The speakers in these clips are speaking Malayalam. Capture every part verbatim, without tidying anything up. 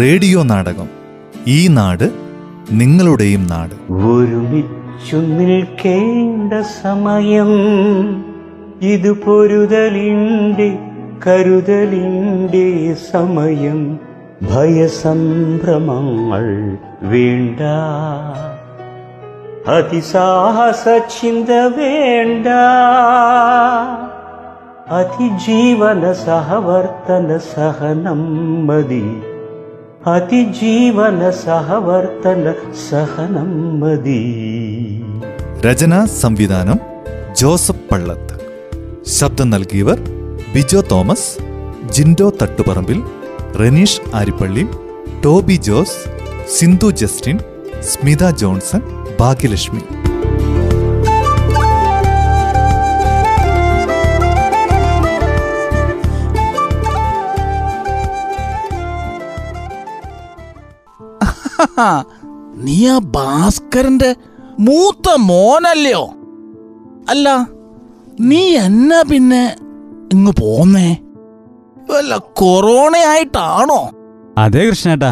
റേഡിയോ നാടകം. ഈ നാട് നിങ്ങളുടെയും നാട്. ഒരുമിച്ചു നിൽക്കേണ്ട സമയം ഇത്, പൊരുതലിൻ്റെ കരുതലിൻ്റെ സമയം. ഭയസംഭ്രമങ്ങൾ വേണ്ട, അതിസാഹസ ചിന്ത വേണ്ട, അതിജീവന സഹവർത്തന സഹനം മതി, അതിജീവന സഹവർത്തന സഹനം മതി. രചന സംവിധാനം ജോസഫ് പള്ളത്ത്. ശബ്ദം നൽകിയവർ ബിജോ തോമസ്, ജിൻഡോ തട്ടുപറമ്പിൽ, റെനീഷ് ആരിപ്പള്ളി, ടോബി ജോസ്, സിന്ധു ജസ്റ്റിൻ, സ്മിത ജോൺസൺ, ഭാഗ്യലക്ഷ്മി. നീ ആ ഭാസ്കരന്റെ മൂത്ത മോനല്ലയോ? അല്ല, നീ എന്നാ പിന്നെ ഇങ്ങ് പോന്നേ? വല്ല കൊറോണ ആയിട്ടാണോ? അതെ കൃഷ്ണേട്ടാ,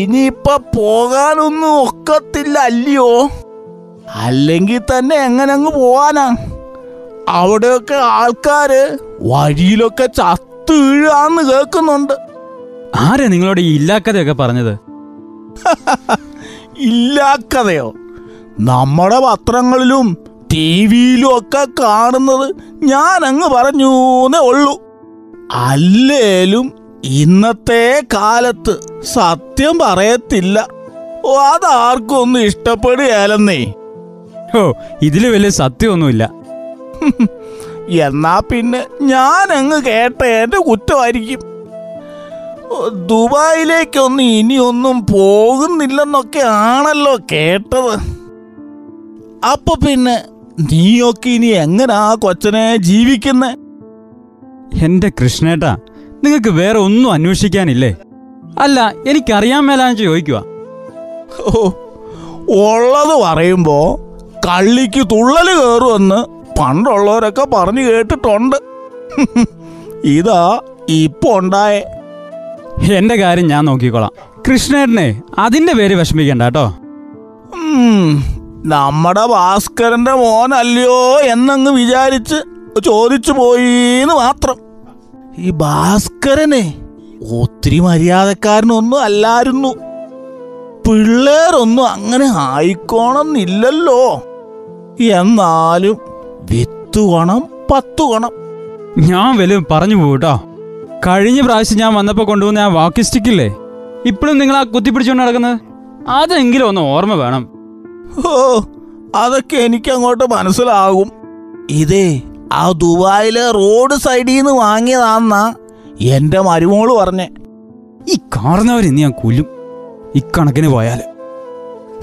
ഇനിയിപ്പൊ പോകാനൊന്നും ഒക്കത്തില്ല അല്ലയോ? അല്ലെങ്കിൽ തന്നെ എങ്ങനെ അങ്ങ് പോവാനാ? അവിടെയൊക്കെ ആൾക്കാര് വഴിയിലൊക്കെ ചത്ത് വീഴാന്ന് കേൾക്കുന്നുണ്ട്. ആരാ നിങ്ങളോട് ഈ ഇല്ലാക്കഥയൊക്കെ പറഞ്ഞത്? ഇല്ലാക്കഥയോ? നമ്മുടെ പത്രങ്ങളിലും ടി വിയിലും ഒക്കെ കാണുന്നത് ഞാനങ്ങ് പറഞ്ഞൂന്നേ ഉള്ളൂ. അല്ലേലും ഇന്നത്തെ കാലത്ത് സത്യം പറയത്തില്ല, അതാർക്കും ഒന്നും ഇഷ്ടപ്പെടുകയല്ലെന്നേ. ഓ, ഇതിൽ വലിയ സത്യമൊന്നുമില്ല. എന്നാ പിന്നെ ഞാനങ്ങ് കേട്ട എൻ്റെ കുറ്റമായിരിക്കും. ദുബായിലേക്കൊന്നും ഇനിയൊന്നും പോകുന്നില്ലെന്നൊക്കെ ആണല്ലോ കേട്ടത്. അപ്പൊ പിന്നെ നീയൊക്കെ ഇനി എങ്ങനാ കൊച്ചനെ ജീവിക്കുന്നെ? എന്റെ കൃഷ്ണേട്ടാ, നിങ്ങൾക്ക് വേറെ ഒന്നും അന്വേഷിക്കാനില്ലേ? അല്ല, എനിക്കറിയാൻ മേലാന്ന് ചോദിക്കുക. ഓ, ഉള്ളത് പറയുമ്പോ കള്ളിക്ക് തുള്ളല് കയറുമെന്ന് പണ്ടുള്ളവരൊക്കെ പറഞ്ഞു കേട്ടിട്ടുണ്ട്. ഇതാ ഇപ്പൊ ഉണ്ടായേ. എന്റെ കാര്യം ഞാൻ നോക്കിക്കോളാം കൃഷ്ണേട്ടനെ, അതിന്റെ പേര് വിഷമിക്കണ്ട കേട്ടോ. നമ്മുടെ ഭാസ്കരന്റെ മോനല്ലയോ എന്നങ്ങ് വിചാരിച്ച് ചോദിച്ചു പോയിന്ന് മാത്രം. ഈ ഭാസ്കരനെ ഒത്തിരി മര്യാദക്കാരനൊന്നും അല്ലായിരുന്നു. പിള്ളേരൊന്നും അങ്ങനെ ആയിക്കോണമെന്നില്ലല്ലോ, എന്നാലും വിത്ത് ഗുണം പത്ത് ഗുണം. ഞാൻ വല്ലതും പറഞ്ഞു പോകട്ടോ. കഴിഞ്ഞ പ്രാവശ്യം ഞാൻ വന്നപ്പോൾ കൊണ്ടുവന്ന ആ വാക്കി സ്റ്റിക്കില്ലേ, ഇപ്പോഴും നിങ്ങൾ ആ കുത്തിപ്പിടിച്ചുകൊണ്ട് നടക്കുന്നത്, അതെങ്കിലും ഒന്ന് ഓർമ്മ വേണം. ഓ, അതൊക്കെ എനിക്കങ്ങോട്ട് മനസ്സിലാകും. ഇതേ ആ ദുബായിലെ റോഡ് സൈഡിൽ നിന്ന് വാങ്ങിയതാന്നാ എൻ്റെ മരുമോള് പറഞ്ഞേ. ഈ കാണുന്നവരെന്ന് ഞാൻ കൊല്ലും ഇക്കണക്കിന് പോയാൽ.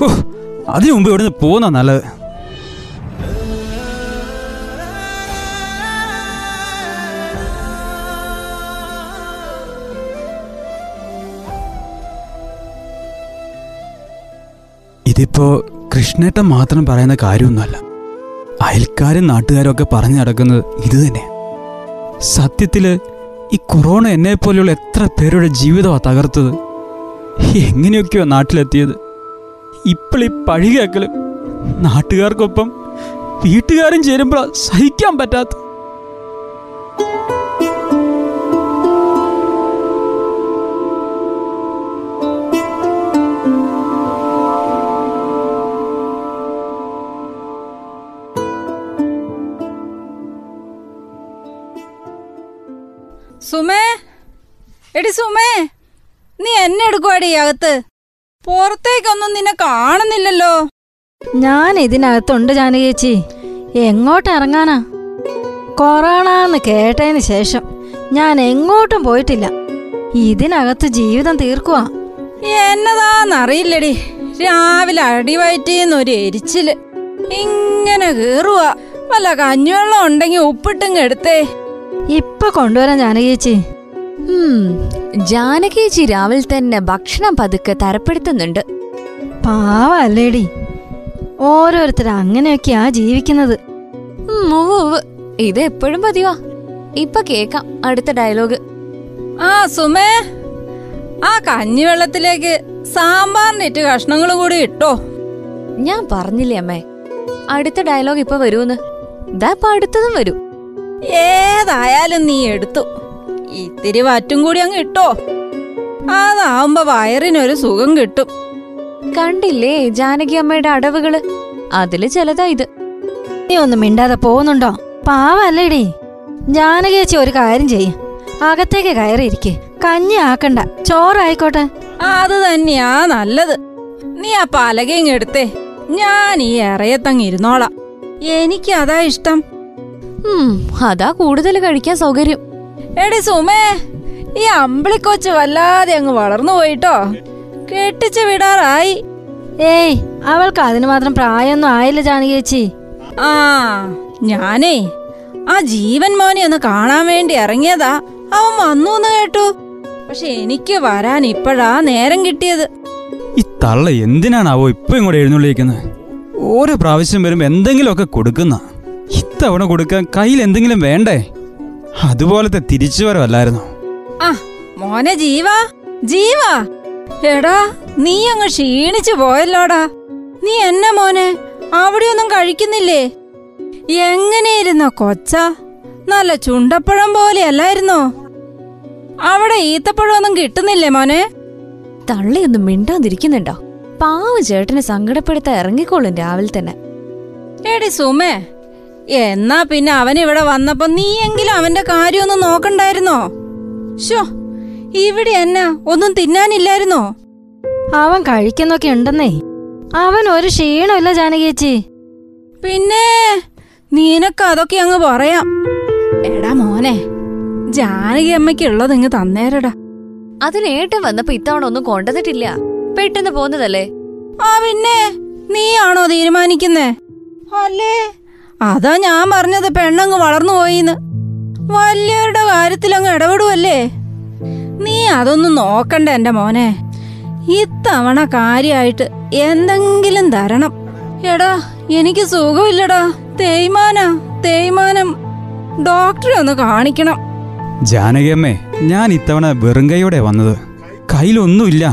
ഓ, അതിനു മുമ്പ് ഇവിടുന്ന് പോകുന്ന നല്ലത്. ഇതിപ്പോൾ കൃഷ്ണേട്ടൻ മാത്രം പറയുന്ന കാര്യമൊന്നുമല്ല, അയൽക്കാരും നാട്ടുകാരും ഒക്കെ പറഞ്ഞു നടക്കുന്നത് ഇത് തന്നെയാണ്. സത്യത്തിൽ ഈ കൊറോണ എന്നെപ്പോലെയുള്ള എത്ര പേരുടെ ജീവിതമാണ് തകർത്തത്, എങ്ങനെയൊക്കെയോ നാട്ടിലെത്തിയത്. ഇപ്പോൾ ഈ പഴി കേൾക്കലും നാട്ടുകാർക്കൊപ്പം വീട്ടുകാരും ചേരുമ്പോൾ സഹിക്കാൻ പറ്റാത്ത. സുമേ, എടി സുമേ, നീ എന്നെ എടുക്കുവാടി അകത്ത്? പുറത്തേക്കൊന്നും നിന്നെ കാണുന്നില്ലല്ലോ. ഞാൻ ഇതിനകത്തുണ്ട് ജാനകി ചേച്ചി. എങ്ങോട്ട് ഇറങ്ങാനാ? കൊറോണന്ന് കേട്ടതിന് ശേഷം ഞാൻ എങ്ങോട്ടും പോയിട്ടില്ല. ഇതിനകത്ത് ജീവിതം തീർക്കുവാ. എന്നതാന്നറിയില്ലടി, രാവിലെ അടിവയറ്റിന്നൊരു എരിച്ചില് ഇങ്ങനെ കീറുവാ. വല്ല കഞ്ഞിവെള്ളം ഉണ്ടെങ്കിൽ ഉപ്പിട്ടും കെടുത്തേ. ഇപ്പൊ കൊണ്ടുവരാം ജാനകിയേച്ചി. ജാനകിയേച്ചി രാവിലെ തന്നെ ഭക്ഷണം പതുക്കെ തരപ്പെടുത്തുന്നുണ്ട്. പാവല്ലേടി, ഓരോരുത്തർ അങ്ങനെയൊക്കെയാ ജീവിക്കുന്നത്. ഇത് എപ്പോഴും പതിവാ. ഇപ്പൊ കേക്കാം അടുത്ത ഡയലോഗ്. ആ സുമേ, ആ കഞ്ഞിവെള്ളത്തിലേക്ക് സാമ്പാറിനിട്ട് കഷ്ണങ്ങൾ കൂടി ഇട്ടോ. ഞാൻ പറഞ്ഞില്ലേ അമ്മേ, അടുത്ത ഡയലോഗ് ഇപ്പൊ വരൂന്ന്. ഇതാ ഇപ്പൊ അടുത്തതും വരൂ. ഏതായാലും നീ എടുത്തു. ഇത്തിരി വറ്റും കൂടി അങ്ങ് ഇട്ടോ, അതാവുമ്പോ വയറിനൊരു സുഖം കിട്ടും. കണ്ടില്ലേ ജാനകി അമ്മയുടെ അടവുകള്, അതില് ചിലതാ ഇത്. നീ ഒന്നും മിണ്ടാതെ പോകുന്നുണ്ടോ? പാവല്ലേടീ. ജാനകി ചേച്ചി ഒരു കാര്യം ചെയ്യും, അകത്തേക്ക് കയറിയിരിക്കെ, കഞ്ഞി ആക്കണ്ട, ചോറായിക്കോട്ടെ. അത് തന്നെയാ നല്ലത്. നീ ആ പലകയും എടുത്തേ, ഞാൻ ഈ ഇറയത്തങ്ങിരുന്നോളാം. എനിക്ക് അതാ ഇഷ്ടം. ഉം അതാ കൂടുതൽ കഴിക്കാൻ സൗകര്യം. എടി സുമേ, ഈ അമ്പിളിക്കൊച്ച് വല്ലാതെ അങ്ങ് വളർന്നു പോയിട്ടോ. കെട്ടിച്ചു വിടാറായി. ഏയ്, അവൾക്ക് അതിന് മാത്രം പ്രായമൊന്നും ആയില്ല ജാനകി ചേച്ചി. ആ ഞാനേ ആ ജീവൻ മോനെ ഒന്ന് കാണാൻ വേണ്ടി ഇറങ്ങിയതാ. അവൻ വന്നൂന്ന് കേട്ടു, പക്ഷെ എനിക്ക് വരാൻ ഇപ്പോഴാ നേരം കിട്ടിയത്. ഈ തള്ള എന്തിനാണാവോ ഇപ്പൊ ഇങ്ങോട്ട് എഴുന്നള്ളിക്കുന്നത്? ഓരോ പ്രാവശ്യം വരുമ്പോ എന്തെങ്കിലുമൊക്കെ കൊടുക്കുന്ന. ഇത്തവണ കൊടുക്കാൻ കയ്യിൽ എന്തെങ്കിലും വേണ്ടേ? അതുപോലത്തെ തിരിച്ചു വരവല്ലായിരുന്നു. ആ മോനെ ജീവാ, ജീവാ, എടാ നീ അങ്ങ് ക്ഷീണിച്ചു പോയല്ലോടാ. നീ എന്നെ മോനെ അവിടെയൊന്നും കഴിക്കുന്നില്ലേ? എങ്ങനെയിരുന്നോ കൊച്ച? നല്ല ചുണ്ടപ്പഴം പോലെ അല്ലായിരുന്നോ? അവിടെ ഈത്തപ്പഴമൊന്നും കിട്ടുന്നില്ലേ മോനെ? തള്ളിയൊന്നും മിണ്ടാതിരിക്കുന്നുണ്ടോ? പാവ ചേട്ടനെ സങ്കടപ്പെടുത്താൻ ഇറങ്ങിക്കോളും രാവിലെ തന്നെ. എടി സുമേ, എന്നാ പിന്നെ അവനിവിടെ വന്നപ്പോ നീയെങ്കിലും അവന്റെ കാര്യമൊന്നും നോക്കണ്ടായിരുന്നോ? ഷോ, ഇവിടെ എന്നാ ഒന്നും തിന്നാനില്ലായിരുന്നോ? അവൻ കഴിക്കുന്നൊക്കെ ഉണ്ടെന്നേ, അവൻ ഒരു ക്ഷീണമില്ല ജാനകിയേച്ചി. പിന്നെ നിനക്ക് അതൊക്കെ അങ്ങ് പറയാം. എടാ മോനെ, ജാനകി അമ്മയ്ക്ക് ഉള്ളത് ഇങ്ങ് തന്നേരടാ. അതിനേട്ടം വന്നപ്പോ ഇത്തവണ ഒന്നും കൊണ്ടുവന്നിട്ടില്ല, പെട്ടെന്ന് പോന്നതല്ലേ. ആ പിന്നെ നീയാണോ തീരുമാനിക്കുന്നേ? അല്ലേ അതാ ഞാൻ പറഞ്ഞത്, പെണ്ണങ്ങ് വളർന്നു പോയിന്ന്. വലിയവരുടെ കാര്യത്തിലങ്ങ് ഇടപെടുവല്ലേ നീ? അതൊന്നും നോക്കണ്ട എന്റെ മോനെ, ഇത്തവണ കാര്യായിട്ട് എന്തെങ്കിലും തരണം. എടാ എനിക്ക് സുഖമില്ലടാ, തേയ്മാനാ തേയ്മാനം, ഡോക്ടറെ ഒന്ന് കാണിക്കണം. ജാനകിയമ്മേ, ഞാൻ ഇത്തവണ വെറും കൈയോടെ വന്നത്, കയ്യിലൊന്നുമില്ല,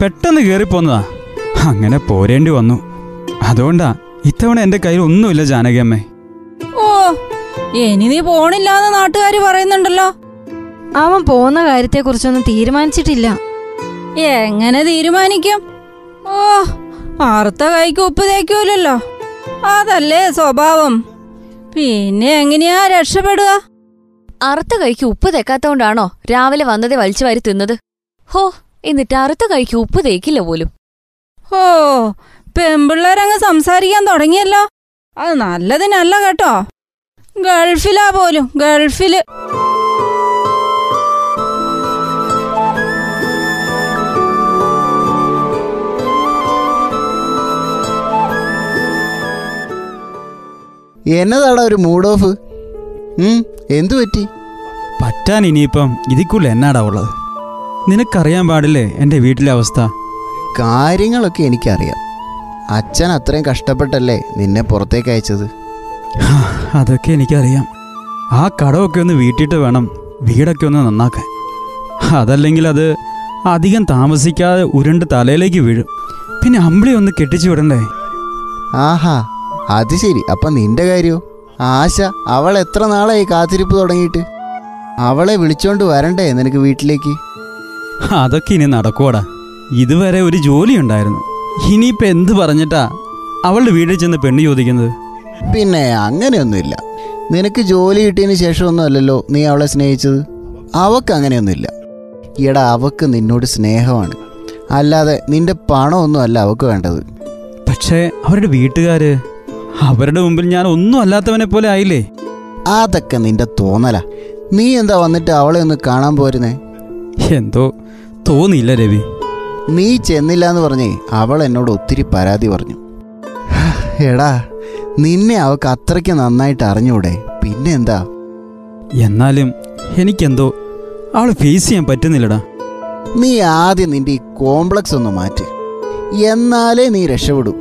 പെട്ടെന്ന് കേറിപ്പോന്നതാ, അങ്ങനെ പോരേണ്ടി വന്നു. അതുകൊണ്ടാ ഇത്തവണ എന്റെ കയ്യിൽ ഒന്നുമില്ല ജാനകിയമ്മേ. ഓ, ഇനി നീ പോണില്ലാന്ന് നാട്ടുകാര് പറയുന്നുണ്ടല്ലോ. അവൻ പോന്ന കാര്യത്തെ കുറിച്ചൊന്നും തീരുമാനിച്ചിട്ടില്ല. എങ്ങനെ തീരുമാനിക്കും? ഓ, അറുത്ത കൈക്ക് ഉപ്പ് തേക്കൂലല്ലോ, അതല്ലേ സ്വഭാവം. പിന്നെ എങ്ങനെയാ രക്ഷപ്പെടുക? അറുത്ത കൈക്ക് ഉപ്പ് തേക്കാത്തോണ്ടാണോ രാവിലെ വന്നതേ വലിച്ചു വാരി തിന്നത്? ഹോ, എന്നിട്ട് അറുത്ത കൈക്ക് ഉപ്പ് തേക്കില്ല പോലും. ഹോ, പെമ്പിള്ളേരങ്ങ് സംസാരിക്കാൻ തുടങ്ങിയല്ലോ, അത് നല്ലതിനല്ല കേട്ടോ. ഗൾഫിലാ പോലും, ഗൾഫില്. എന്നതാടാ ഒരു മൂഡ് ഓഫ്? എന്തു പറ്റി? പറ്റാൻ ഇനിയിപ്പം ഇതിക്കുള്ള എന്നാടാ ഉള്ളത്? നിനക്കറിയാൻ പാടില്ലേ എൻ്റെ വീട്ടിലെ അവസ്ഥ? കാര്യങ്ങളൊക്കെ എനിക്കറിയാം. അച്ഛൻ അത്രയും കഷ്ടപ്പെട്ടല്ലേ നിന്നെ പുറത്തേക്ക് അയച്ചത്. അതൊക്കെ എനിക്കറിയാം. ആ കടമൊക്കെ ഒന്ന് വീട്ടിട്ട് വേണം വീടൊക്കെ ഒന്ന് നന്നാക്കാൻ. അതല്ലെങ്കിൽ അത് അധികം താമസിക്കാതെ ഉരുണ്ട് തലയിലേക്ക് വീഴും. പിന്നെ അമ്പിളി ഒന്ന് കെട്ടിച്ചു വിടണ്ടേ? ആഹാ, അത് ശരി. അപ്പം നിന്റെ കാര്യമോ? ആശ, അവൾ എത്ര നാളായി കാത്തിരിപ്പ് തുടങ്ങിയിട്ട്? അവളെ വിളിച്ചോണ്ട് വരണ്ടേ നിനക്ക് വീട്ടിലേക്ക്? അതൊക്കെ ഇനി നടക്കുവാടാ. ഇതുവരെ ഒരു ജോലി ഉണ്ടായിരുന്നു, ഇനിയിപ്പോൾ എന്ത് പറഞ്ഞിട്ടാ അവളുടെ വീട്ടിൽ ചെന്ന് പെണ്ണ് ചോദിക്കുന്നത്? പിന്നെ അങ്ങനെയൊന്നുമില്ല. നിനക്ക് ജോലി കിട്ടിയതിന് ശേഷമൊന്നും അല്ലല്ലോ നീ അവളെ സ്നേഹിച്ചത്. അവക്ക് അങ്ങനെയൊന്നുമില്ല. എടാ, അവക്ക് നിന്നോട് സ്നേഹമാണ്, അല്ലാതെ നിന്റെ പണമൊന്നും അല്ല അവക്ക് വേണ്ടത്. പക്ഷേ അവരുടെ വീട്ടുകാർ, അവരുടെ മുമ്പിൽ ഞാൻ ഒന്നും അല്ലാത്തവനെ പോലെ ആയില്ലേ? അതൊക്കെ നിന്റെ തോന്നലാ. നീ എന്താ വന്നിട്ട് അവളെ ഒന്ന് കാണാൻ പോരുന്നേ? എന്തോ തോന്നിയില്ല രവി. നീ ചെന്നില്ലാന്ന് പറഞ്ഞേ അവൾ എന്നോട് ഒത്തിരി പരാതി പറഞ്ഞു. എടാ, നിന്നെ അവൾക്ക് അത്രയ്ക്ക് നന്നായിട്ട് അറിഞ്ഞൂടെ? പിന്നെന്താ? എന്നാലും എനിക്കെന്തോ അവൾ ഫേസ് ചെയ്യാൻ പറ്റുന്നില്ലടാ. നീ ആദ്യം നിന്റെ ഈ കോംപ്ലക്സ് ഒന്ന് മാറ്റി, എന്നാലേ നീ രക്ഷപ്പെടൂ.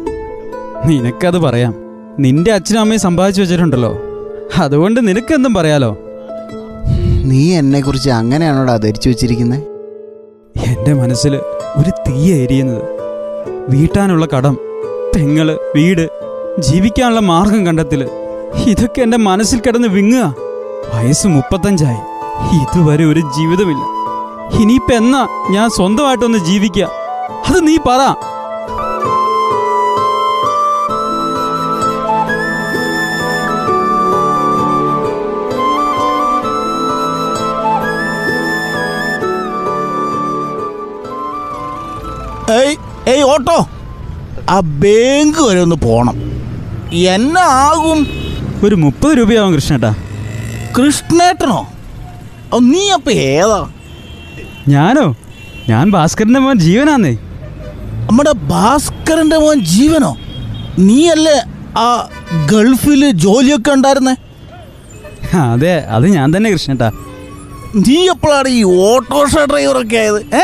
നിനക്കത് പറയാം, നിന്റെ അച്ഛനും അമ്മയും സമ്പാദിച്ചു വെച്ചിട്ടുണ്ടല്ലോ, അതുകൊണ്ട് നിനക്കെന്തും പറയാലോ. നീ എന്നെക്കുറിച്ച് അങ്ങനെയാണോടാ ധരിച്ചു വെച്ചിരിക്കുന്നത്? എൻ്റെ മനസ്സിൽ ഒരു തീയ എരിയുന്നത്. വീട്ടാനുള്ള കടം, തെങ്ങള്, വീട്, ജീവിക്കാനുള്ള മാർഗം കണ്ടെത്തല്, ഇതൊക്കെ എൻ്റെ മനസ്സിൽ കിടന്ന് വിങ്ങുക. വയസ്സ് മുപ്പത്തഞ്ചായി, ഇതുവരെ ഒരു ജീവിതമില്ല. ഇനിയിപ്പം എന്നാ ഞാൻ സ്വന്തമായിട്ടൊന്ന് ജീവിക്കുക? അത് നീ പറ. ഏയ് ഏയ് ഓട്ടോ, ആ ബാങ്ക് വരെ ഒന്ന് പോകണം. എന്നാ ആകും? ഒരു മുപ്പത് രൂപയാവും കൃഷ്ണേട്ടാ. കൃഷ്ണേട്ടനോ? നീ അപ്പം ഏതാ? ഞാനോ? ഞാൻ ഭാസ്കരൻ്റെ മോൻ ജീവനാന്നേ. നമ്മുടെ ഭാസ്കരൻ്റെ മോൻ ജീവനോ? നീയല്ലേ ആ ഗൾഫിൽ ജോലിയൊക്കെ ഉണ്ടായിരുന്നേ? അതെ, അത് ഞാൻ തന്നെ കൃഷ്ണേട്ടാ. നീ എപ്പോഴാണ് ഈ ഓട്ടോറിക്ഷ ഡ്രൈവറൊക്കെ ആയത്? ഏ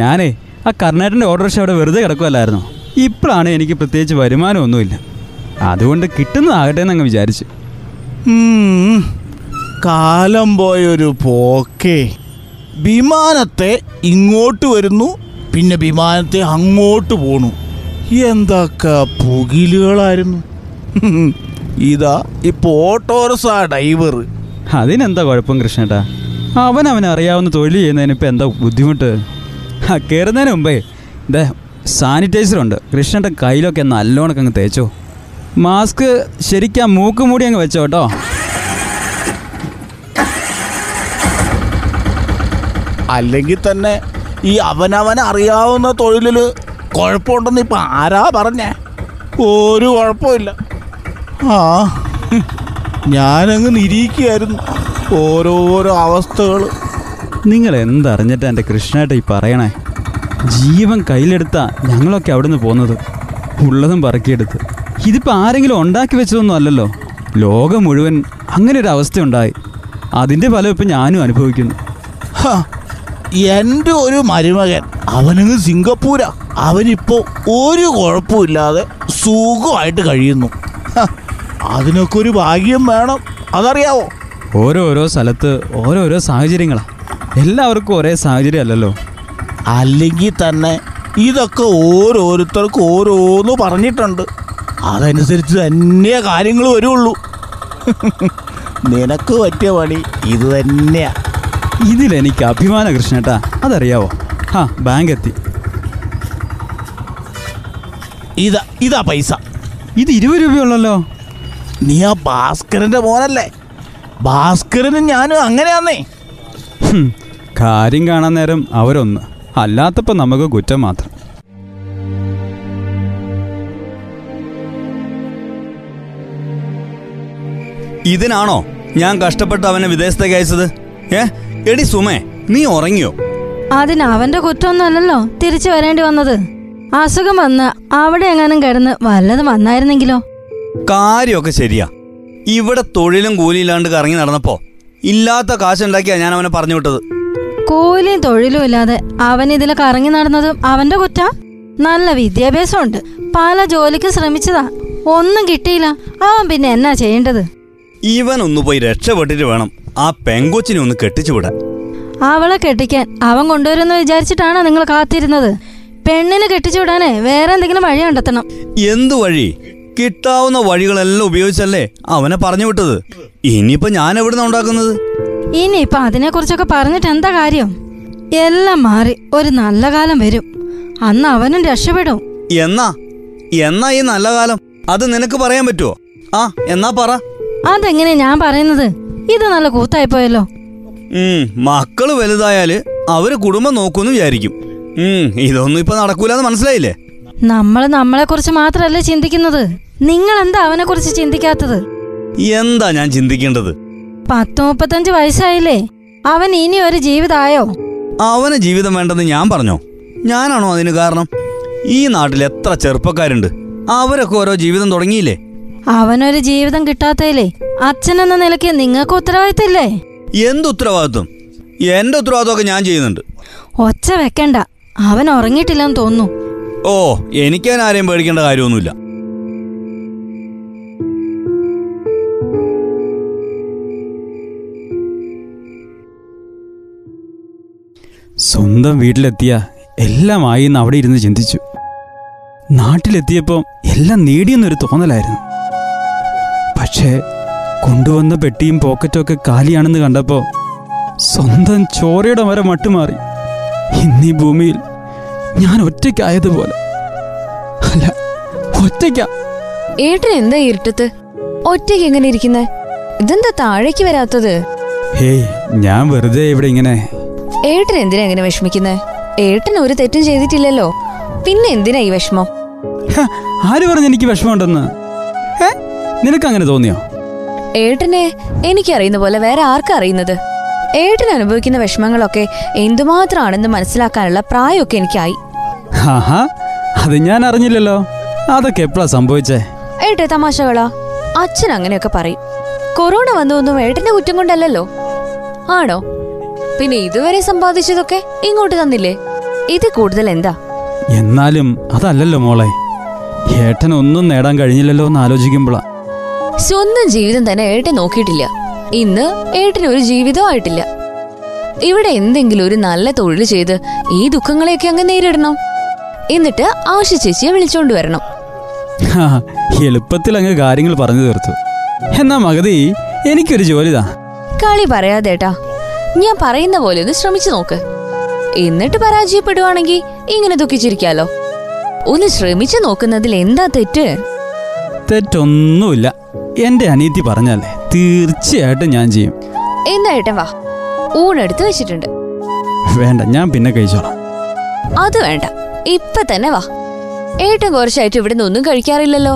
ഞാനേ ആ കർണാടകൻ്റെ ഓട്ടോറിക്ഷ അവിടെ വെറുതെ കിടക്കുമല്ലായിരുന്നു. ഇപ്പോഴാണ് എനിക്ക് പ്രത്യേകിച്ച് വരുമാനമൊന്നുമില്ല, അതുകൊണ്ട് കിട്ടുന്നതാകട്ടെ എന്നങ്ങ് വിചാരിച്ചു. കാലം പോയൊരു പോക്കേ. വിമാനത്തെ ഇങ്ങോട്ട് വരുന്നു, പിന്നെ വിമാനത്തെ അങ്ങോട്ട് പോണു. എന്തൊക്കെ പുകിലുകളായിരുന്നു. ഇതാ ഇപ്പോൾ ഓട്ടോറിക്ഷ ഡ്രൈവർ. അതിനെന്താ കുഴപ്പം കൃഷ്ണേട്ടാ? അവനവനറിയാവുന്ന തൊഴിൽ ചെയ്യുന്നതിനിപ്പോൾ എന്താ ബുദ്ധിമുട്ട്? ആ കയറുന്നതിന് മുമ്പേ ഇതേ സാനിറ്റൈസറുണ്ട്, കൃഷ്ണൻ്റെ കയ്യിലൊക്കെ നല്ലോണൊക്കെ അങ്ങ് തേച്ചോ. മാസ്ക് ശരിക്കും മൂക്ക് മൂടി അങ്ങ് വെച്ചോ കേട്ടോ. അല്ലെങ്കിൽ തന്നെ ഈ അവനവനറിയാവുന്ന തൊഴിലിൽ കുഴപ്പമുണ്ടെന്ന് ഇപ്പം ആരാ പറഞ്ഞേ? ഒരു കുഴപ്പമില്ല. ആ ഞാനങ്ങ് നിരീക്കുകയായിരുന്നു ഓരോരോ അവസ്ഥകൾ. നിങ്ങൾ എന്തറിഞ്ഞിട്ടാണ് എൻ്റെ കൃഷ്ണേട്ട ഈ പറയണേ? ജീവൻ കയ്യിലെടുത്താൽ ഞങ്ങളൊക്കെ അവിടെ നിന്ന് പോകുന്നത്, ഉള്ളതും പറക്കിയെടുത്ത്. ഇതിപ്പോൾ ആരെങ്കിലും ഉണ്ടാക്കി വെച്ചതൊന്നും അല്ലല്ലോ, ലോകം മുഴുവൻ അങ്ങനെ ഒരു അവസ്ഥ ഉണ്ടായി. അതിൻ്റെ ഫലം ഇപ്പം ഞാനും അനുഭവിക്കുന്നു. എൻ്റെ ഒരു മരുമകൻ, അവനങ്ങ് സിംഗപ്പൂരാ. അവനിപ്പോൾ ഒരു കുഴപ്പമില്ലാതെ സുഖമായിട്ട് കഴിയുന്നു. അതിനൊക്കെ ഒരു ഭാഗ്യം വേണം, അതറിയാവോ? ഓരോരോ സ്ഥലത്ത് ഓരോരോ സാഹചര്യങ്ങളാണ്, എല്ലാവർക്കും ഒരേ സാഹചര്യം അല്ലല്ലോ. അല്ലെങ്കിൽ തന്നെ ഇതൊക്കെ ഓരോരുത്തർക്കും ഓരോന്ന് പറഞ്ഞിട്ടുണ്ട്, അതനുസരിച്ച് തന്നെ കാര്യങ്ങൾ വരുള്ളൂ. നിനക്ക് പറ്റിയ പണി ഇത് തന്നെയാ. ഇതിലെനിക്ക് അഭിമാനം കൃഷ്ണേട്ടാ, അതറിയാവോ? ആ ബാങ്ക് എത്തി. ഇതാ ഇതാ പൈസ. ഇത് ഇരുപത് രൂപയുള്ളല്ലോ. നീ ആ ഭാസ്കരൻ്റെ മോനല്ലേ? ഭാസ്കരനും ഞാനും അങ്ങനെയാന്നേ. കാര്യം കാണാൻ നേരം അവരൊന്ന്, അല്ലാത്തപ്പോൾ നമുക്ക് കുറ്റം മാത്രം. ഇതിനാണോ ഞാൻ കഷ്ടപ്പെട്ട് അവനെ വിദേശത്തേക്ക് അയച്ചത്? ഏ എടി സുമേ, നീ ഉറങ്ങിയോ? അതിന് അവന്റെ കുറ്റമൊന്നുമല്ലല്ലോ തിരിച്ചു വരേണ്ടി വന്നത്. അസുഖം വന്ന് അവിടെ എങ്ങാനും കിടന്ന് വല്ലതും വന്നായിരുന്നെങ്കിലോ? കാര്യമൊക്കെ ശരിയാ. ഇവിടെ തൊഴിലും കൂലിയില്ലാണ്ട് കറങ്ങി നടന്നപ്പോ ഇല്ലാത്ത കാശുണ്ടാക്കിയാ ഞാൻ അവനെ പറഞ്ഞു വിട്ടത്. കൂലിയും തൊഴിലും ഇല്ലാതെ അവൻ ഇതിൽ കറങ്ങി നടന്നതും അവന്റെ കുറ്റ? നല്ല വിദ്യാഭ്യാസമുണ്ട്, പല ജോലിക്കും ശ്രമിച്ചതാ, ഒന്നും കിട്ടിയില്ല. അവൻ പിന്നെ എന്നാ ചെയ്യേണ്ടത്? ഇവൻ ഒന്ന് പോയി രക്ഷപ്പെട്ടിട്ട് വേണം ആ പെങ്കൊച്ചിനെ ഒന്ന് കെട്ടിച്ചുവിടാൻ. അവളെ കെട്ടിക്കാൻ അവൻ കൊണ്ടുവരുമെന്ന് വിചാരിച്ചിട്ടാണോ നിങ്ങൾ കാത്തിരുന്നത്? പെണ്ണിനെ കെട്ടിച്ചുവിടാനേ വേറെ എന്തെങ്കിലും വഴി കണ്ടെത്തണം. എന്ത് വഴി? കിട്ടാവുന്ന വഴികളെല്ലാം ഉപയോഗിച്ചല്ലേ അവനെ പറഞ്ഞു വിട്ടത്. ഇനിയിപ്പോ ഞാൻ എവിടുന്ന ഉണ്ടാക്കുന്നത്? ഇനിയിപ്പൊ അതിനെ കുറിച്ചൊക്കെ പറഞ്ഞിട്ട് എന്താ കാര്യം? എല്ലാം മാറി ഒരു നല്ല കാലം വരും, അന്ന് അവനും രക്ഷപ്പെടും. എന്നാ എന്നാ ഈ നല്ല കാലം? അത് നിനക്ക് പറയാൻ പറ്റുമോ? ആ എന്നാ പറ. അതെങ്ങനെ ഞാൻ പറയുന്നത്? ഇത് നല്ല കൂത്തായി പോയല്ലോ. ഉം മക്കള് വലുതായാല് അവര് കുടുംബം നോക്കൂന്ന് വിചാരിക്കും. ഉം ഇതൊന്നും ഇപ്പൊ നടക്കൂലെന്ന് മനസ്സിലായില്ലേ? നമ്മള് നമ്മളെ കുറിച്ച് മാത്രല്ലേ ചിന്തിക്കുന്നത്, നിങ്ങൾ എന്താ അവനെ കുറിച്ച് ചിന്തിക്കാത്തത്? എന്താ ഞാൻ ചിന്തിക്കേണ്ടത്? പത്ത് മുപ്പത്തഞ്ച് വയസ്സായില്ലേ, അവൻ ഇനി ഒരു ജീവിതമായോ? അവന് ജീവിതം വേണ്ടെന്ന് ഞാൻ പറഞ്ഞോ? ഞാനാണോ അതിന് കാരണം? ഈ നാട്ടിൽ എത്ര ചെറുപ്പക്കാരുണ്ട്, അവരൊക്കെ ഓരോ ജീവിതം തുടങ്ങിയില്ലേ. അവനൊരു ജീവിതം കിട്ടാത്തല്ലേ അച്ഛൻ എന്ന നിലയ്ക്ക് നിങ്ങൾക്ക് ഉത്തരവാദിത്തമില്ലേ? എന്ത് ഉത്തരവാദിത്വം? എന്റെ ഉത്തരവാദിത്വമൊക്കെ ഞാൻ ചെയ്യുന്നുണ്ട്. ഒച്ച വെക്കണ്ട, അവൻ ഉറങ്ങിയിട്ടില്ലെന്ന് തോന്നുന്നു. ഓ എനിക്കതിന് ആരെയും പേടിക്കേണ്ട കാര്യമൊന്നുമില്ല. സ്വന്തം വീട്ടിലെത്തിയ എല്ലാമായി എന്ന് അവിടെ ഇരുന്ന് ചിന്തിച്ചു. നാട്ടിലെത്തിയപ്പം എല്ലാം നേടിയെന്നൊരു തോന്നലായിരുന്നു. പക്ഷേ കൊണ്ടുവന്ന പെട്ടിയും പോക്കറ്റൊക്കെ കാലിയാണെന്ന് കണ്ടപ്പോൾ സ്വന്തം ചോരയുടെ വരെ മട്ടുമാറി. ഇന്നീ ഭൂമിയിൽ ഞാൻ ഒറ്റയ്ക്കായതുപോലെ. അല്ല, ഒറ്റയ്ക്കാ. ഏട്ടൻ എന്താ ഇരുട്ടത്ത് ഒറ്റയ്ക്ക് എങ്ങനെ ഇരിക്കുന്നത്? ഇതെന്താ താഴേക്ക് വരാത്തത്? ഹേയ്, ഞാൻ വെറുതെ ഇവിടെ ഇങ്ങനെ. ഏട്ടൻ എന്തിനാ ഇങ്ങനെ വിഷമിക്കുന്നത്? ഏട്ടൻ ഒരു തെറ്റും ചെയ്തിട്ടില്ലല്ലോ, പിന്നെ എന്തിനാ ഈ വിഷമം? ആര് പറഞ്ഞു എനിക്ക് വിഷമമുണ്ടെന്ന്? നിനക്ക് അങ്ങനെ തോന്നിയോ? ഏട്ടനെ എനിക്കറിയുന്ന പോലെ വേറെ ആർക്കറിയുന്നത്? ഏട്ടൻ അനുഭവിക്കുന്ന വിഷമങ്ങളൊക്കെ എന്തുമാത്രമാണെന്ന് മനസ്സിലാക്കാനുള്ള പ്രായമൊക്കെ എനിക്കായി. ആഹാ, അത് ഞാൻ അറിഞ്ഞില്ലല്ലോ. അതൊക്കെ എപ്പോഴാ സംഭവിച്ചേ? ഏട്ടേ തമാശകളാ. അച്ഛൻ അങ്ങനെയൊക്കെ പറയും. കൊറോണ വന്നൊന്നും ഏട്ടന്റെ കുറ്റം കൊണ്ടല്ലോ, ആണോ? പിന്നെ ഇതുവരെ സമ്പാദിച്ചതൊക്കെ ഇങ്ങോട്ട് തന്നില്ലേ? ഇത് കൂടുതൽ എന്താ? എന്നാലും അതല്ലല്ലോ മോളെ, ഏട്ടൻ ഒന്നും നേടാൻ കഴിഞ്ഞില്ലല്ലോ എന്ന് ആലോചിക്കുമ്പോഴാ. സ്വന്തം ജീവിതം തന്നെ ഏട്ടൻ നോക്കിയിട്ടില്ല. ഇന്ന് ഏട്ടനൊരു ജീവിതമായിട്ടില്ല. ഇവിടെ എന്തെങ്കിലും ഒരു നല്ല തൊഴിൽ ചെയ്ത് ഈ ദുഃഖങ്ങളെയൊക്കെ അങ്ങ് നേരിടണം. എന്നിട്ട് ആശ ചേച്ചിയെ വിളിച്ചോണ്ട് വരണം. എളുപ്പത്തിൽ അങ്ങ് കാര്യങ്ങൾ പറഞ്ഞു തീർത്തു. എന്നാ മഗതി, എനിക്കൊരു ജോലിതാ. കളി പറയാതേട്ടാ, ഞാൻ പറയുന്ന പോലെ ഒന്ന് ശ്രമിച്ചു നോക്ക്. എന്നിട്ട് പരാജയപ്പെടുവാണെങ്കിൽ ഇങ്ങനെ ദുഃഖിച്ചിരിക്കാലോ. ഒന്ന് ശ്രമിച്ചു നോക്കുന്നതിൽ എന്താ തെറ്റ്? തെറ്റൊന്നുമില്ല. എന്റെ അനിയത്തി പറഞ്ഞല്ലേ, തീർച്ചയായിട്ടും ഞാൻ ചെയ്യും. എന്താ ഏട്ടൻ വാ, ഊണെടുത്ത് വെച്ചിട്ടുണ്ട്. വേണ്ട, ഞാൻ പിന്നെ കഴിച്ചോളാം. അത് വേണ്ട, ഇപ്പൊ തന്നെ വാ. ഏട്ടൻ കുറച്ചായിട്ട് ഇവിടെ നിന്നൊന്നും കഴിക്കാറില്ലല്ലോ.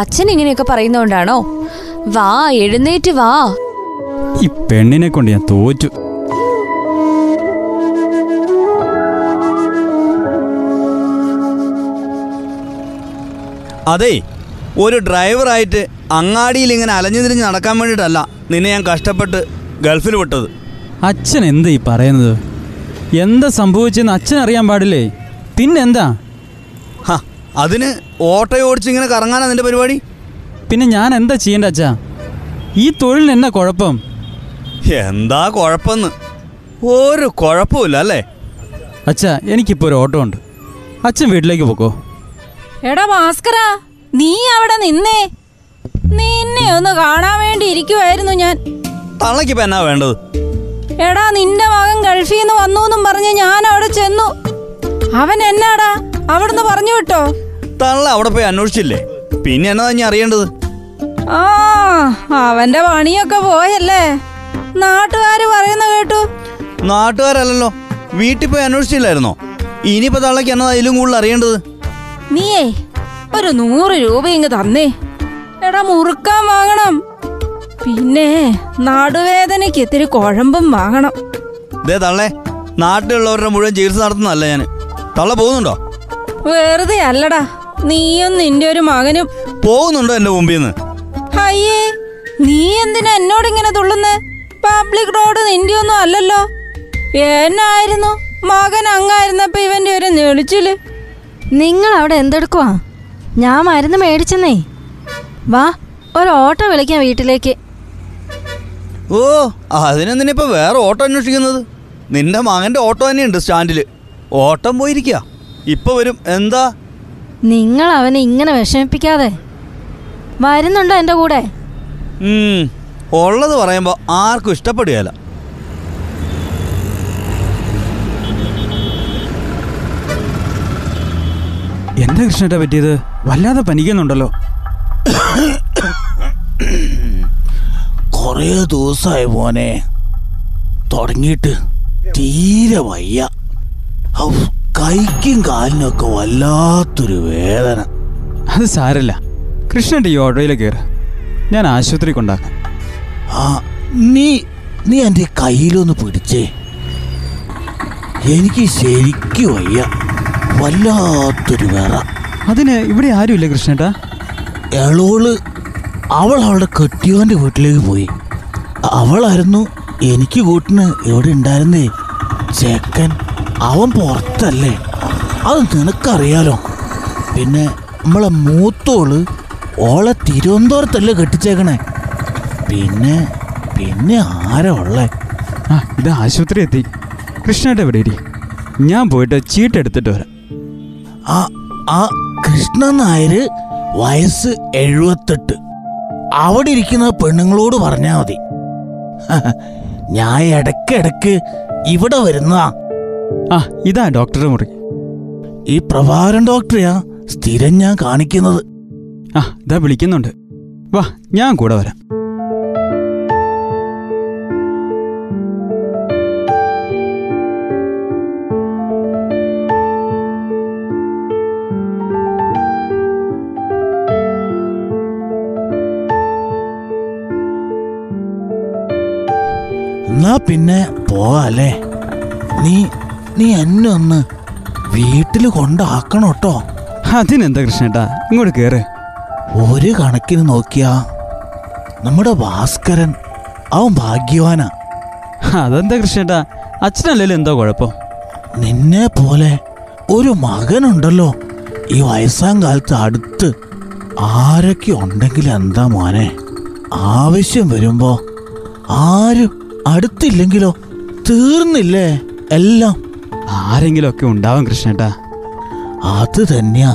അച്ഛൻ ഇങ്ങനെയൊക്കെ പറയുന്നോണ്ടാണോ? വാ, എഴുന്നേറ്റ് വാ. ഈ പെണ്ണിനെ കൊണ്ട് ഞാൻ തോറ്റു. അതെ, ഒരു ഡ്രൈവറായിട്ട് അങ്ങാടിയിൽ ഇങ്ങനെ അലഞ്ഞു തിരിഞ്ഞ് നടക്കാൻ വേണ്ടിയിട്ടല്ല നിന്നെ ഞാൻ കഷ്ടപ്പെട്ട് ഗൾഫിൽ വിട്ടത്. അച്ഛൻ എന്താ ഈ പറയുന്നത്? എന്താ സംഭവിച്ചെന്ന് അച്ഛൻ അറിയാൻ പാടില്ലേ? പിന്നെന്താ ഹാ, അതിന് ഓട്ടയോടിച്ച് ഇങ്ങനെ കറങ്ങാനാ നിന്റെ പരിപാടി? പിന്നെ ഞാൻ എന്താ ചെയ്യേണ്ട അച്ഛാ? ഈ തൊഴിലിന് എന്നാ കുഴപ്പം? എന്താ കുഴപ്പമെന്ന്? ഒരു കുഴപ്പമില്ല അല്ലേ അച്ഛാ. എനിക്കിപ്പോൾ ഒരു ഓട്ടോ ഉണ്ട്, അച്ഛൻ വീട്ടിലേക്ക് പോക്കോ. എടാ ഭാസ്കരാ, നീ അവിടെ നിന്നേ. നിന്നെ ഒന്ന് കാണാൻ വേണ്ടി ഇരിക്കുവായിരുന്നു ഞാൻ. തള്ളക്കിപ്പോ എന്നാ വേണ്ടത്? എടാ, നിന്റെ മകൻ ഗൾഫിൽ നിന്ന് വന്നൂന്നും പറഞ്ഞ് ഞാൻ അവിടെ ചെന്നു. അവൻ എന്നാടാ അവിടുന്ന് പറഞ്ഞു വിട്ടോ? തള്ള അവിടെ പോയി അന്വേഷിച്ചില്ലേ, പിന്നെ എന്നാ ഞാൻ അറിയേണ്ടത്? ആ, അവന്റെ പണിയൊക്കെ പോയല്ലേ? നാട്ടുകാര് പറയുന്ന കേട്ടു. നാട്ടുകാരല്ലോ, വീട്ടിൽ പോയി അന്വേഷിച്ചില്ലായിരുന്നോ? ഇനിയിപ്പോ തള്ളക്ക് എന്നതാ ഇതിലും കൂടുതൽ അറിയേണ്ടത്? നീയേ ഒരു നൂറ് രൂപ ഇങ്ങ് തന്നേ. എടാ, മുറുക്കാൻ വാങ്ങണം, പിന്നെ നാടുവേദനയ്ക്ക് ഇത്തിരി കുഴമ്പും വാങ്ങണം. ദേ തള്ളേ, നാട്ടിലുള്ളവരുടെ മുഴുവൻ ചികിത്സ നടത്തുന്നതല്ല ഞാൻ. തള്ള പോകുന്നുണ്ടോ? വെറുതെ അല്ലടാ, നീയും നിന്റെ ഒരു മകനും പോകുന്നുണ്ടോ എന്റെ മുമ്പിൽ നിന്ന്? അയ്യേ, നീ എന്തിനാ എന്നോടിങ്ങനെ തുള്ളുന്നേ? പബ്ലിക് റോഡ് നിന്റെ ഒന്നും അല്ലല്ലോ. എന്നായിരുന്നു മകൻ അങ്ങായിരുന്നപ്പോ ഇവന്റെ ഒരു നെളിച്ചില്? നിങ്ങൾ അവിടെ എന്തെടുക്കുവാ? ഞാൻ മരുന്ന് മേടിച്ചെന്നേ. വാ, ഒരു ഓട്ടോ വിളിക്കാം വീട്ടിലേക്ക്. ഓ, അതിനെന്തിനിപ്പോ വേറെ ഓട്ടോ അന്വേഷിക്കുന്നത്? നിന്റെ മകന്റെ ഓട്ടോ തന്നെയുണ്ട് സ്റ്റാൻഡില്. ഓട്ടം പോയിരിക്കുക, ഇപ്പൊ വരും. എന്താ നിങ്ങൾ അവനെ ഇങ്ങനെ വിഷമിപ്പിക്കാതെ. വരുന്നുണ്ടോ എൻ്റെ കൂടെ? ഉള്ളത് പറയുമ്പോൾ ആർക്കും ഇഷ്ടപ്പെടുകയല്ല. എന്താ കൃഷ്ണേട്ടാ പറ്റിയത്? വല്ലാതെ പനിക്കുന്നുണ്ടല്ലോ. കുറേ ദിവസമായി മോനെ, തുടങ്ങിയിട്ട് തീരെ വയ്യ. കൈക്കും കാലിനൊക്കെ വല്ലാത്തൊരു വേദന. അത് സാരല്ല, കൃഷ്ണൻ്റെ ഈ ഓട്ടോയിലെ കയറി ഞാൻ ആശുപത്രി കൊണ്ടാക്കാം. ആ, നീ നീ എൻ്റെ കയ്യിലൊന്ന് പിടിച്ചേ. എനിക്ക് ശരിക്കും വയ്യ, വല്ലാത്തൊരു വേറ. അതിന് ഇവിടെ ആരുമില്ല കൃഷ്ണേട്ടാ. എളോള് അവൾ അവളുടെ കെട്ടിയോൻ്റെ വീട്ടിലേക്ക് പോയി. അവളായിരുന്നു എനിക്ക് കൂട്ടിന് എവിടെ ഉണ്ടായിരുന്നേ ചെക്കൻ. അവൻ പുറത്തല്ലേ, അത് നിനക്കറിയാലോ. പിന്നെ നമ്മളെ മൂത്തോള് ഓളെ തിരുവനന്തപുരത്തല്ലേ കെട്ടിച്ചേക്കണേ. പിന്നെ പിന്നെ ആരാ ഉള്ളേ? ആ, ഇത് ആശുപത്രി എത്തി. കൃഷ്ണേട്ട എവിടെ ഇരിക്കും, ഞാൻ പോയിട്ട് ചീട്ടെടുത്തിട്ട് വരാം. ആ ആ കൃഷ്ണൻ നായർ വയസ്സ് എഴുപത്തെട്ട്. അവിടെ ഇരിക്കുന്ന പെണ്ണുങ്ങളോട് പറഞ്ഞാൽ മതി. ഞാൻ ഇടയ്ക്കിടയ്ക്ക് ഇവിടെ വരുന്ന ആ ഇതാ ഡോക്ടറുടെ മുറി. ഈ പ്രഭാകരൻ ഡോക്ടറെയാ സ്ഥിരം ഞാൻ കാണിക്കുന്നത്. ആ ഇതാ വിളിക്കുന്നുണ്ട്, വാ ഞാൻ കൂടെ വരാം. എന്നാ പിന്നെ പോവാല്ലേ. നീ നീ എന്നെ ഒന്ന് വീട്ടിൽ കൊണ്ടാക്കണം കേട്ടോ. അതിനെന്താ കൃഷ്ണേട്ടാ, ഇങ്ങോട്ട് കയറ്. ഒരു കണക്കിന് നോക്കിയാ നമ്മുടെ ഭാസ്കരൻ അവൻ ഭാഗ്യവാനാ. അതെന്താ കൃഷ്ണേട്ടാ, അച്ഛനല്ലല്ലോ എന്താ കുഴപ്പം? നിന്നെ പോലെ ഒരു മകനുണ്ടല്ലോ ഈ വയസ്സാം കാലത്ത് അടുത്ത് ആരൊക്കെ ഉണ്ടെങ്കിൽ എന്താ മോനെ, ആവശ്യം വരുമ്പോ ആരും അടുത്തില്ലെങ്കിലോ തീർന്നില്ലേ എല്ലാം. ആരെങ്കിലും ഒക്കെ ഉണ്ടാവും കൃഷ്ണേട്ടാ. അത് തന്നെയാ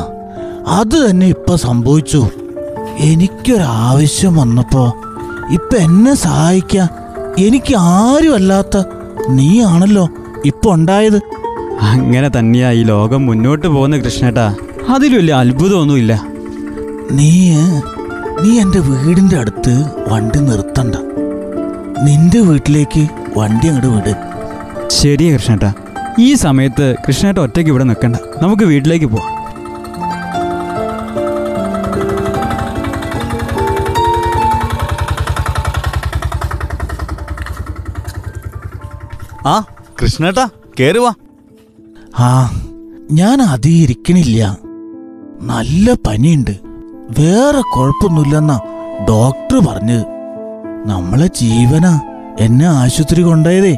അത് തന്നെ ഇപ്പൊ സംഭവിച്ചു. എനിക്കൊരാവശ്യം വന്നപ്പോ ഇപ്പൊ എന്നെ സഹായിക്കാൻ എനിക്ക് ആരും അല്ലാത്ത നീ ആണല്ലോ ഇപ്പൊ ഉണ്ടായത്. അങ്ങനെ തന്നെയാ ഈ ലോകം മുന്നോട്ട് പോകുന്ന കൃഷ്ണേട്ടാ, അതിലുമില്ല അത്ഭുതമൊന്നുമില്ല. നീ നീ എൻ്റെ വീടിൻ്റെ അടുത്ത് വണ്ടി നിർത്തണ്ട, നിന്റെ വീട്ടിലേക്ക് വണ്ടി അങ്ങോട്ട് വിട്. ശരിയാ കൃഷ്ണേട്ടാ, ഈ സമയത്ത് കൃഷ്ണേട്ട ഒറ്റയ്ക്ക് ഇവിടെ നിൽക്കണ്ട, നമുക്ക് വീട്ടിലേക്ക് പോവാം. ആ കൃഷ്ണേട്ടാ കേറുവാ. ആ ഞാൻ അധികം ഇരിക്കണില്ല, നല്ല പനിയുണ്ട്. വേറെ കുഴപ്പമൊന്നുമില്ലെന്നാ ഡോക്ടർ പറഞ്ഞത്. നമ്മളെ ജീവനാ എന്നെ ആശുപത്രി കൊണ്ടുപോയതേ.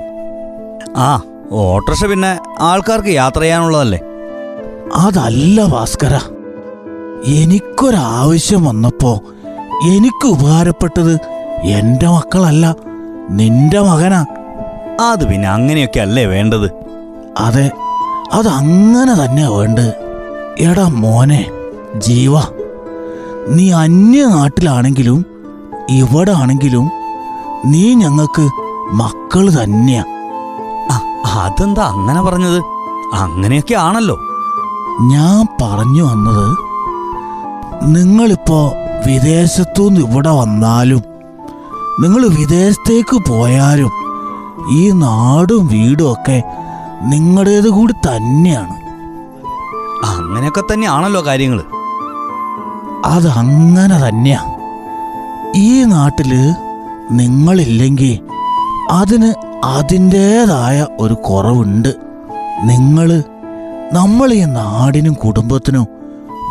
ആ ഓട്ടോറിക്ഷ പിന്നെ ആൾക്കാർക്ക് യാത്ര ചെയ്യാനുള്ളതല്ലേ. അതല്ല ഭാസ്കര, എനിക്കൊരാവശ്യം വന്നപ്പോ എനിക്ക് ഉപകാരപ്പെട്ടത് എന്റെ മക്കളല്ല നിന്റെ മകനാ. അത് പിന്നെ അങ്ങനെയൊക്കെ അല്ലേ വേണ്ടത്. അതെ, അതങ്ങനെ തന്നെയാ വേണ്ടത്. എടാ മോനെ ജീവ, നീ അന്യ നാട്ടിലാണെങ്കിലും ഇവിടെ ആണെങ്കിലും നീ ഞങ്ങൾക്ക് മക്കൾ തന്നെയാ. അതെന്താ അങ്ങനെ പറഞ്ഞത്? അങ്ങനെയൊക്കെ ആണല്ലോ. ഞാൻ പറഞ്ഞു വന്നത്, നിങ്ങളിപ്പോ വിദേശത്തുനിന്ന് ഇവിടെ വന്നാലും നിങ്ങൾ വിദേശത്തേക്ക് പോയാലും ഈ നാടും വീടും ഒക്കെ നിങ്ങളുടേത് കൂടി തന്നെയാണ്. അങ്ങനെയൊക്കെ തന്നെയാണല്ലോ കാര്യങ്ങൾ. അതങ്ങനെ തന്നെയാ. ഈ നാട്ടില് നിങ്ങളില്ലെങ്കിൽ അതിന് അതിൻ്റേതായ ഒരു കുറവുണ്ട്. നിങ്ങൾ നമ്മൾ ഈ നാടിനും കുടുംബത്തിനും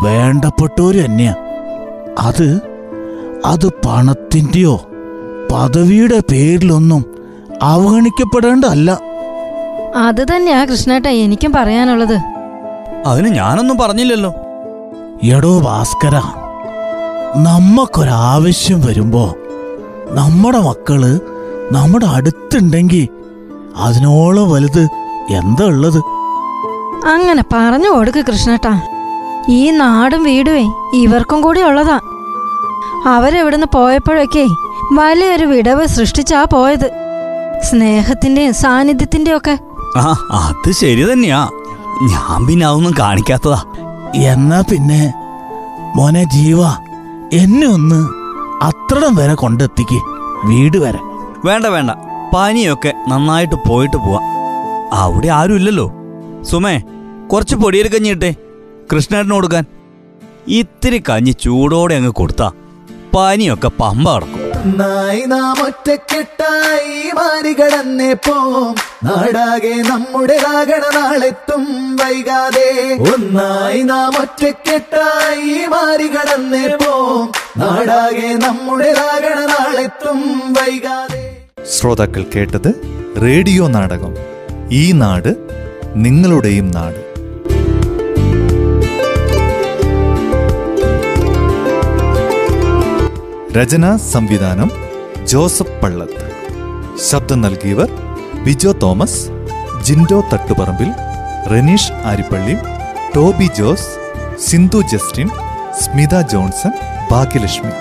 വേണ്ടപ്പെട്ടവർ തന്നെയാ. അത് അത് പണത്തിൻ്റെയോ പദവിയുടെ പേരിലൊന്നും അവഗണിക്കപ്പെടേണ്ടതല്ല. അത് തന്നെയാ കൃഷ്ണേട്ടാ എനിക്കും പറയാനുള്ളത്. അതിന് ഞാനൊന്നും പറഞ്ഞില്ലല്ലോ. എടോ ഭാസ്കര, നമ്മക്കൊരാവശ്യം വരുമ്പോ നമ്മുടെ മക്കള് നമ്മുടെ അടുത്തുണ്ടെങ്കിൽ അതിനോളം വലുത് എന്താ ഉള്ളത്? അങ്ങനെ പറഞ്ഞു കൊടുക്ക് കൃഷ്ണേട്ടാ. ഈ നാടും വീടുവേ ഇവർക്കും കൂടി ഉള്ളതാ. അവരെവിടുന്ന് പോയപ്പോഴൊക്കെ വലിയൊരു വിടവ് സൃഷ്ടിച്ചാ പോയത്, സ്നേഹത്തിന്റെയും സാന്നിധ്യത്തിന്റെയും ഒക്കെ. ആ അത് ശരി തന്നെയാ, ഞാൻ പിന്നെ അതൊന്നും കാണിക്കാത്തതാ. എന്നാ പിന്നെ മോനെ ജീവ, എന്നെ ഒന്ന് അത്രടം വരെ കൊണ്ടെത്തിക്ക്, വീട് വരെ. വേണ്ട വേണ്ട, പനിയൊക്കെ നന്നായിട്ട് പോയിട്ട് പോവാം. അവിടെ ആരും ഇല്ലല്ലോ. സുമേ, കുറച്ച് പൊടിയരി കഞ്ഞി ഇട്ടേ കൃഷ്ണേട്ടന് കൊടുക്കാൻ. ഇത്തിരി കഞ്ഞി ചൂടോടെ അങ്ങ് കൊടുത്താ പനിയൊക്കെ പമ്പ കടക്കും. നായി നാം ഒറ്റക്കെട്ടായി മാറി കടന്നേ പോം, നാടാകെ നമ്മുടേതാകണ നാളെത്തും വൈകാതെ. ഒന്നായി നാം ഒറ്റക്കെട്ടായി മാറി കടന്നേ പോം, നാടാകെ നമ്മുടേതാകണ നാളെത്തും വൈകാതെ. ശ്രോതാക്കൾ കേട്ടത് റേഡിയോ നാടകം ഈ നാട് നിങ്ങളുടെയും നാട്. രചന സംവിധാനം ജോസഫ് പള്ളത്ത്. ശബ്ദം നൽകിയവർ ബിജോ തോമസ്, ജിൻഡോ തട്ടുപറമ്പിൽ, റെനീഷ് ആരിപ്പള്ളി, ടോബി ജോസ്, സിന്ധു ജസ്റ്റിൻ, സ്മിത ജോൺസൺ, ഭാഗ്യലക്ഷ്മി.